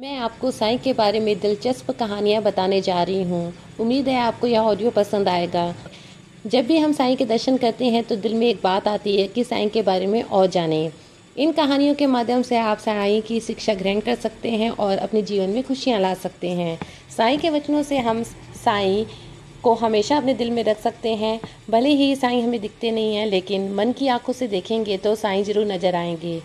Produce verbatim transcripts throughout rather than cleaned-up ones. मैं आपको साईं के बारे में दिलचस्प कहानियाँ बताने जा रही हूँ। उम्मीद है आपको यह ऑडियो पसंद आएगा। जब भी हम साईं के दर्शन करते हैं तो दिल में एक बात आती है कि साईं के बारे में और जानें। इन कहानियों के माध्यम से आप साईं की शिक्षा ग्रहण कर सकते हैं और अपने जीवन में खुशियाँ ला सकते हैं। साईं के वचनों से हम साईं को हमेशा अपने दिल में रख सकते हैं। भले ही साईं हमें दिखते नहीं हैं, लेकिन मन की आँखों से देखेंगे तो साईं जरूर नज़र आएंगे।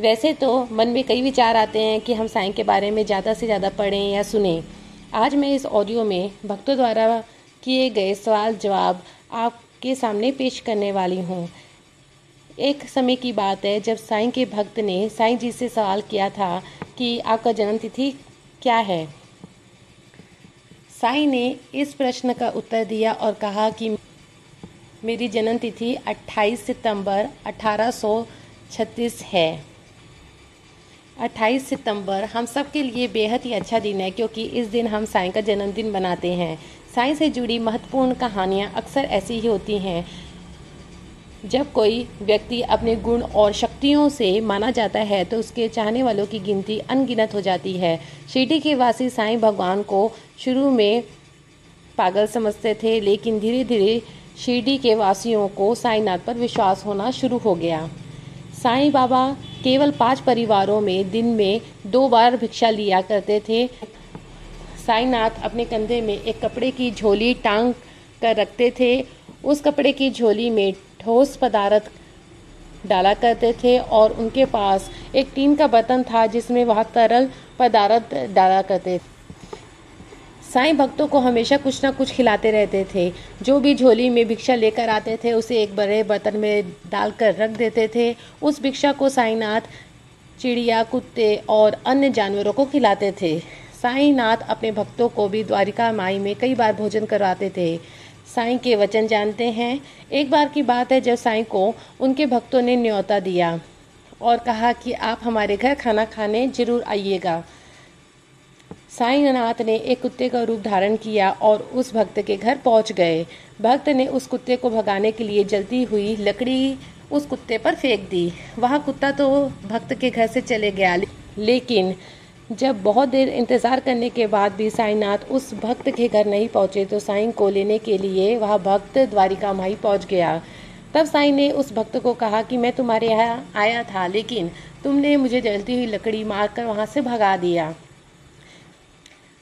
वैसे तो मन में कई विचार आते हैं कि हम साईं के बारे में ज़्यादा से ज़्यादा पढ़ें या सुनें। आज मैं इस ऑडियो में भक्तों द्वारा किए गए सवाल जवाब आपके सामने पेश करने वाली हूँ। एक समय की बात है जब साईं के भक्त ने साईं जी से सवाल किया था कि आपका जन्मतिथि क्या है। साईं ने इस प्रश्न का उत्तर दिया और कहा कि मेरी जन्मतिथि अट्ठाईस सितंबर अठारह सौ छत्तीस है। अट्ठाईस सितंबर हम सब के लिए बेहद ही अच्छा दिन है, क्योंकि इस दिन हम साईं का जन्मदिन मनाते हैं। साईं से जुड़ी महत्वपूर्ण कहानियाँ अक्सर ऐसी ही होती हैं। जब कोई व्यक्ति अपने गुण और शक्तियों से माना जाता है तो उसके चाहने वालों की गिनती अनगिनत हो जाती है। शिरडी के वासी साईं भगवान को शुरू में पागल समझते थे, लेकिन धीरे धीरे शिरडी के वासियों को साईंनाथ पर विश्वास होना शुरू हो गया। साईं बाबा केवल पांच परिवारों में दिन में दो बार भिक्षा लिया करते थे। साईंनाथ अपने कंधे में एक कपड़े की झोली टांग कर रखते थे। उस कपड़े की झोली में ठोस पदार्थ डाला करते थे और उनके पास एक टीन का बर्तन था जिसमें वह तरल पदार्थ डाला करते थे। साईं भक्तों को हमेशा कुछ ना कुछ खिलाते रहते थे। जो भी झोली में भिक्षा लेकर आते थे उसे एक बड़े बर्तन में डालकर रख देते थे। उस भिक्षा को साईंनाथ चिड़िया, कुत्ते और अन्य जानवरों को खिलाते थे। साईंनाथ अपने भक्तों को भी द्वारिका माई में कई बार भोजन करवाते थे। साईं के वचन जानते हैं। एक बार की बात है जब साईं को उनके भक्तों ने न्योता दिया और कहा कि आप हमारे घर खाना खाने जरूर आइएगा। साईंनाथ ने एक कुत्ते का रूप धारण किया और उस भक्त के घर पहुंच गए। भक्त ने उस कुत्ते को भगाने के लिए जलती हुई लकड़ी उस कुत्ते पर फेंक दी। वहां कुत्ता तो भक्त के घर से चले गया, लेकिन जब बहुत देर इंतज़ार करने के बाद भी साईंनाथ उस भक्त के घर नहीं पहुंचे तो साईं को लेने के लिए वह भक्त द्वारिका माई पहुँच गया। तब साईं ने उस भक्त को कहा कि मैं तुम्हारे यहाँ आया था, लेकिन तुमने मुझे जलती हुई लकड़ी मार कर वहाँ से भगा दिया।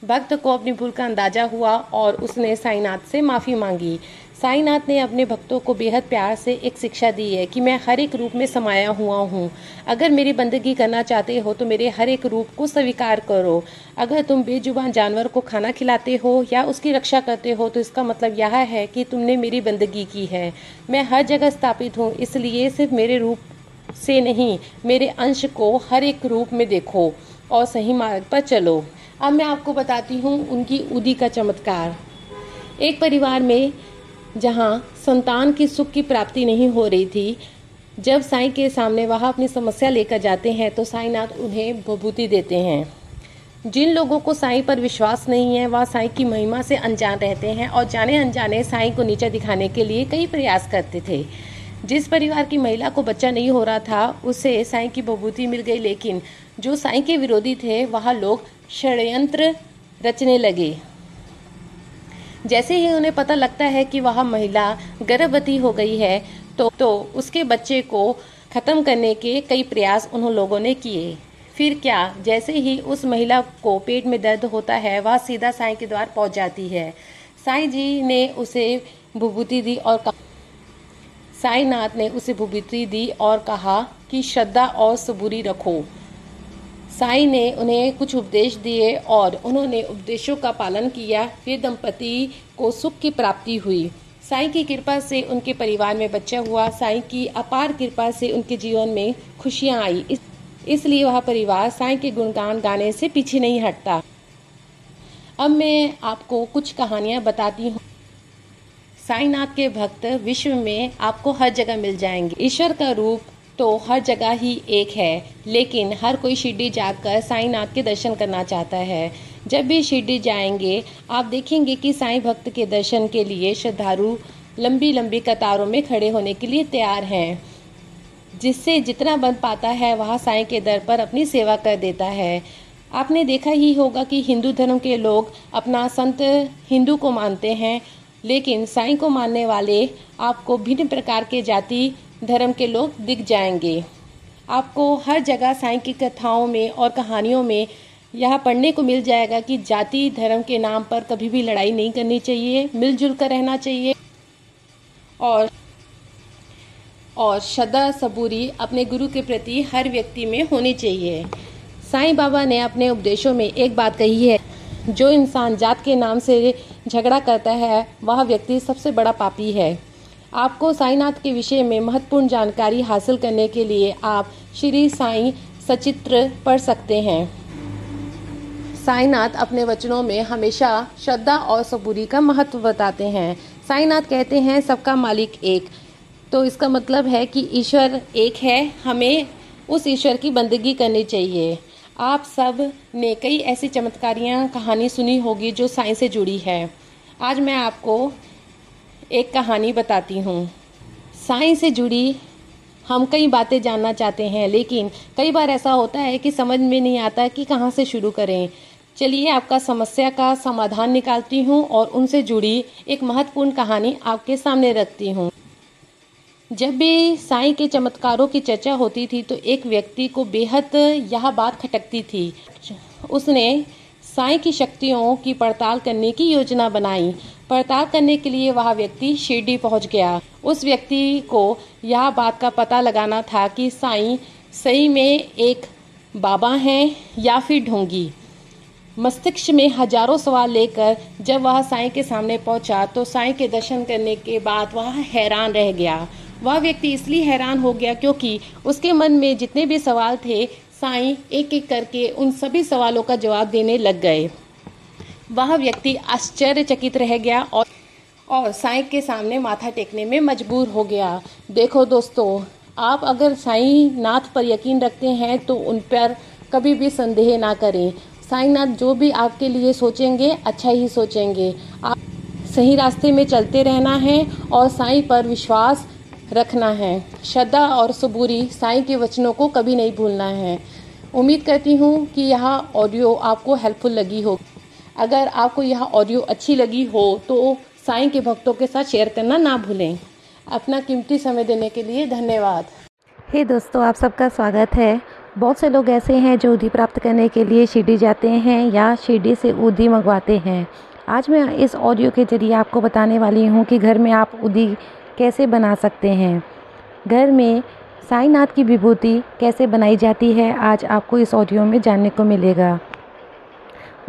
भक्त को अपनी भूल का अंदाज़ा हुआ और उसने साईंनाथ से माफ़ी मांगी। साईंनाथ ने अपने भक्तों को बेहद प्यार से एक शिक्षा दी है कि मैं हर एक रूप में समाया हुआ हूँ। अगर मेरी बंदगी करना चाहते हो तो मेरे हर एक रूप को स्वीकार करो। अगर तुम बेजुबान जानवर को खाना खिलाते हो या उसकी रक्षा करते हो तो इसका मतलब यह है कि तुमने मेरी बंदगी की है। मैं हर जगह स्थापित हूँ, इसलिए सिर्फ मेरे रूप से नहीं, मेरे अंश को हर एक रूप में देखो और सही मार्ग पर चलो। अब मैं आपको बताती हूँ उनकी उदी का चमत्कार। एक परिवार में जहाँ संतान की सुख की प्राप्ति नहीं हो रही थी, जब साईं के सामने वहाँ अपनी समस्या लेकर जाते हैं तो साईंनाथ उन्हें विभूति देते हैं। जिन लोगों को साईं पर विश्वास नहीं है वह साईं की महिमा से अनजान रहते हैं और जाने अनजाने साईं को नीचा दिखाने के लिए कई प्रयास करते थे। जिस परिवार की महिला को बच्चा नहीं हो रहा था उसे साईं की विभूति मिल गई, लेकिन जो साईं के विरोधी थे वह लोग षड्यंत्र रचने लगे। जैसे ही उन्हें पता लगता है कि वह महिला गर्भवती हो गई है तो तो उसके बच्चे को खत्म करने के कई प्रयास उन लोगों ने किए। फिर क्या, जैसे ही उस महिला को पेट में दर्द होता है वह सीधा साईं के द्वार पहुंच जाती है। साईं जी ने उसे विभूति दी और साईंनाथ ने उसे विभूति दी और कहा कि श्रद्धा और सबूरी रखो। साईं ने उन्हें कुछ उपदेश दिए और उन्होंने उपदेशों का पालन किया। फिर दंपति को सुख की प्राप्ति हुई। साईं की कृपा से उनके परिवार में बच्चा हुआ। साईं की अपार कृपा से उनके जीवन में खुशियां आई। इस, इसलिए वह परिवार साईं के गुणगान गाने से पीछे नहीं हटता। अब मैं आपको कुछ कहानियां बताती हूँ। साईंनाथ के भक्त विश्व में आपको हर जगह मिल जाएंगे। ईश्वर का रूप तो हर जगह ही एक है, लेकिन हर कोई शिरडी जाकर साईंनाथ के दर्शन करना चाहता है। जब भी शिरडी जाएंगे आप देखेंगे कि साईं भक्त के दर्शन के लिए श्रद्धालु लंबी लंबी कतारों में खड़े होने के लिए तैयार हैं। जिससे जितना बन पाता है वह साईं के दर पर अपनी सेवा कर देता है। आपने देखा ही होगा कि हिंदू धर्म के लोग अपना संत हिंदू को मानते हैं, लेकिन साईं को मानने वाले आपको भिन्न प्रकार के जाति धर्म के लोग दिख जाएंगे। आपको हर जगह साईं की कथाओं में और कहानियों में यह पढ़ने को मिल जाएगा कि जाति धर्म के नाम पर कभी भी लड़ाई नहीं करनी चाहिए, मिलजुल कर रहना चाहिए और और श्रद्धा सबूरी अपने गुरु के प्रति हर व्यक्ति में होनी चाहिए। साईं बाबा ने अपने उपदेशों में एक बात कही है, जो इंसान जात के नाम से झगड़ा करता है वह व्यक्ति सबसे बड़ा पापी है। आपको साईनाथ के विषय में महत्वपूर्ण जानकारी हासिल करने के लिए आप श्री साईं सचित्र पढ़ सकते हैं। साईनाथ अपने वचनों में हमेशा श्रद्धा और सबूरी का महत्व बताते हैं। साईनाथ कहते हैं सबका मालिक एक, तो इसका मतलब है कि ईश्वर एक है, हमें उस ईश्वर की बंदगी करनी चाहिए। आप सब ने कई ऐसी चमत्कारियाँ कहानी सुनी होगी जो साईं से जुड़ी है। आज मैं आपको एक कहानी बताती हूँ। साईं से जुड़ी हम कई बातें जानना चाहते हैं, लेकिन कई बार ऐसा होता है कि समझ में नहीं आता कि कहाँ से शुरू करें। चलिए आपका समस्या का समाधान निकालती हूँ और उनसे जुड़ी एक महत्वपूर्ण कहानी आपके सामने रखती हूँ। जब भी साईं के चमत्कारों की चर्चा होती थी तो एक व्यक्ति को बेहद यह बात खटकती थी। उसने साईं की शक्तियों की पड़ताल करने की योजना बनाई। पड़ताल करने के लिए वह व्यक्ति शिरडी पहुंच गया। उस व्यक्ति को यह बात का पता लगाना था कि साईं सही में एक बाबा हैं या फिर ढोंगी। मस्तिष्क में हजारों सवाल लेकर जब वह साईं के सामने पहुंचा तो साईं के दर्शन करने के बाद वह हैरान रह गया। वह व्यक्ति इसलिए हैरान हो गया क्योंकि उसके मन में जितने भी सवाल थे साईं एक एक करके उन सभी सवालों का जवाब देने लग गए। वह व्यक्ति आश्चर्यचकित रह गया और और साईं के सामने माथा टेकने में मजबूर हो गया। देखो दोस्तों, आप अगर साईं नाथ पर यकीन रखते हैं तो उन पर कभी भी संदेह ना करें। साईं नाथ जो भी आपके लिए सोचेंगे अच्छा ही सोचेंगे। आप सही रास्ते में चलते रहना है और साईं पर विश्वास रखना है। श्रद्धा और सबूरी साईं के वचनों को कभी नहीं भूलना है। उम्मीद करती हूँ कि यह ऑडियो आपको हेल्पफुल लगी होगी। अगर आपको यह ऑडियो अच्छी लगी हो तो साईं के भक्तों के साथ शेयर करना ना भूलें। अपना कीमती समय देने के लिए धन्यवाद। हे दोस्तों, आप सबका स्वागत है। बहुत से लोग ऐसे हैं जो उधी प्राप्त करने के लिए शिरडी जाते हैं या शिरडी से उधी मंगवाते हैं। आज मैं इस ऑडियो के ज़रिए आपको बताने वाली हूँ कि घर में आप उधी कैसे बना सकते हैं, घर में साईंनाथ की विभूति कैसे बनाई जाती है। आज आपको इस ऑडियो में जानने को मिलेगा।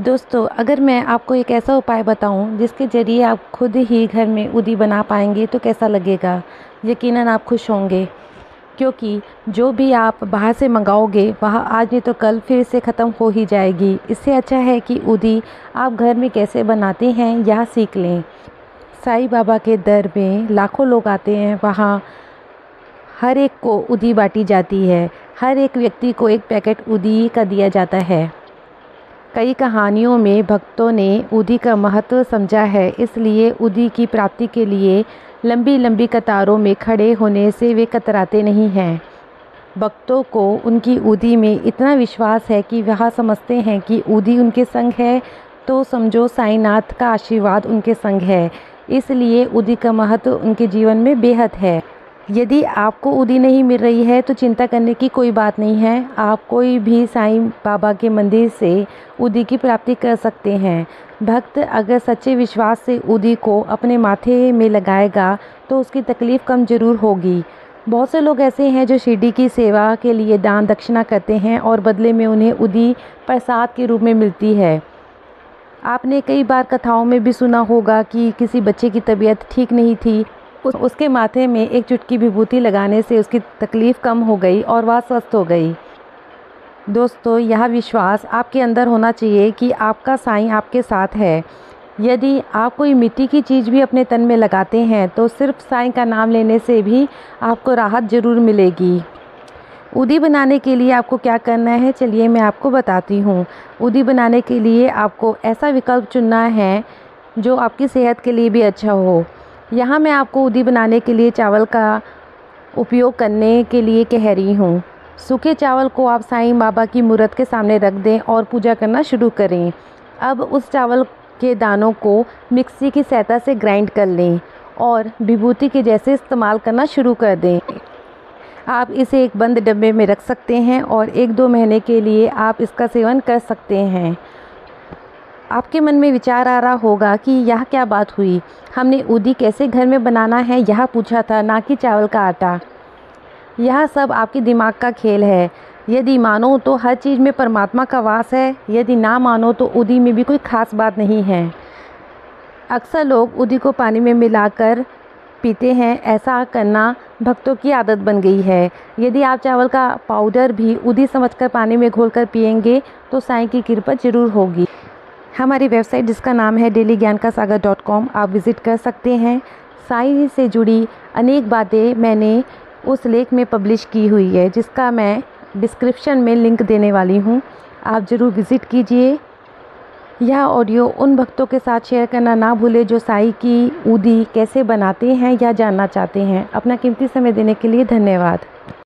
दोस्तों, अगर मैं आपको एक ऐसा उपाय बताऊं जिसके ज़रिए आप खुद ही घर में उदी बना पाएंगे तो कैसा लगेगा? यकीनन आप खुश होंगे, क्योंकि जो भी आप बाहर से मंगाओगे वह आज नहीं तो कल फिर से ख़त्म हो ही जाएगी। इससे अच्छा है कि उदी आप घर में कैसे बनाते हैं यह सीख लें। साईं बाबा के दर में लाखों लोग आते हैं, वहाँ हर एक को उदी बाँटी जाती है। हर एक व्यक्ति को एक पैकेट उदी का दिया जाता है। कई कहानियों में भक्तों ने उदी का महत्व समझा है, इसलिए उदी की प्राप्ति के लिए लंबी लंबी कतारों में खड़े होने से वे कतराते नहीं हैं। भक्तों को उनकी उदी में इतना विश्वास है कि वह समझते हैं कि उदी उनके संग है तो समझो साईंनाथ का आशीर्वाद उनके संग है। इसलिए उदी का महत्व उनके जीवन में बेहद है। यदि आपको उदी नहीं मिल रही है तो चिंता करने की कोई बात नहीं है। आप कोई भी साईं बाबा के मंदिर से उदी की प्राप्ति कर सकते हैं। भक्त अगर सच्चे विश्वास से उदी को अपने माथे में लगाएगा तो उसकी तकलीफ़ कम जरूर होगी। बहुत से लोग ऐसे हैं जो शिरडी की सेवा के लिए दान दक्षिणा करते हैं और बदले में उन्हें उदी प्रसाद के रूप में मिलती है। आपने कई बार कथाओं में भी सुना होगा कि किसी बच्चे की तबीयत ठीक नहीं थी, उसके माथे में एक चुटकी विभूति लगाने से उसकी तकलीफ़ कम हो गई और वह स्वस्थ हो गई। दोस्तों, यह विश्वास आपके अंदर होना चाहिए कि आपका साईं आपके साथ है। यदि आप कोई मिट्टी की चीज़ भी अपने तन में लगाते हैं तो सिर्फ साईं का नाम लेने से भी आपको राहत ज़रूर मिलेगी। उदी बनाने के लिए आपको क्या करना है, चलिए मैं आपको बताती हूँ। उदी बनाने के लिए आपको ऐसा विकल्प चुनना है जो आपकी सेहत के लिए भी अच्छा हो। यहाँ मैं आपको उदी बनाने के लिए चावल का उपयोग करने के लिए कह रही हूँ। सूखे चावल को आप साईं बाबा की मूर्त के सामने रख दें और पूजा करना शुरू करें। अब उस चावल के दानों को मिक्सी की सहायता से ग्राइंड कर लें और विभूति के जैसे इस्तेमाल करना शुरू कर दें। आप इसे एक बंद डब्बे में रख सकते हैं और एक दो महीने के लिए आप इसका सेवन कर सकते हैं। आपके मन में विचार आ रहा होगा कि यह क्या बात हुई, हमने ऊदी कैसे घर में बनाना है यह पूछा था, ना कि चावल का आटा। यह सब आपके दिमाग का खेल है। यदि मानो तो हर चीज़ में परमात्मा का वास है, यदि ना मानो तो ऊदी में भी कोई ख़ास बात नहीं है। अक्सर लोग ऊदी को पानी में मिलाकर पीते हैं, ऐसा करना भक्तों की आदत बन गई है। यदि आप चावल का पाउडर भी ऊदी समझकर पानी में घोलकर पिएंगे तो साईं की कृपा ज़रूर होगी। हमारी वेबसाइट जिसका नाम है डेली ज्ञान का सागर डॉट कॉम आप विज़िट कर सकते हैं। साईं से जुड़ी अनेक बातें मैंने उस लेख में पब्लिश की हुई है, जिसका मैं डिस्क्रिप्शन में लिंक देने वाली हूँ, आप ज़रूर विज़िट कीजिए। यह ऑडियो उन भक्तों के साथ शेयर करना ना भूलें जो साईं की ऊदी कैसे बनाते हैं या जानना चाहते हैं। अपना कीमती समय देने के लिए धन्यवाद।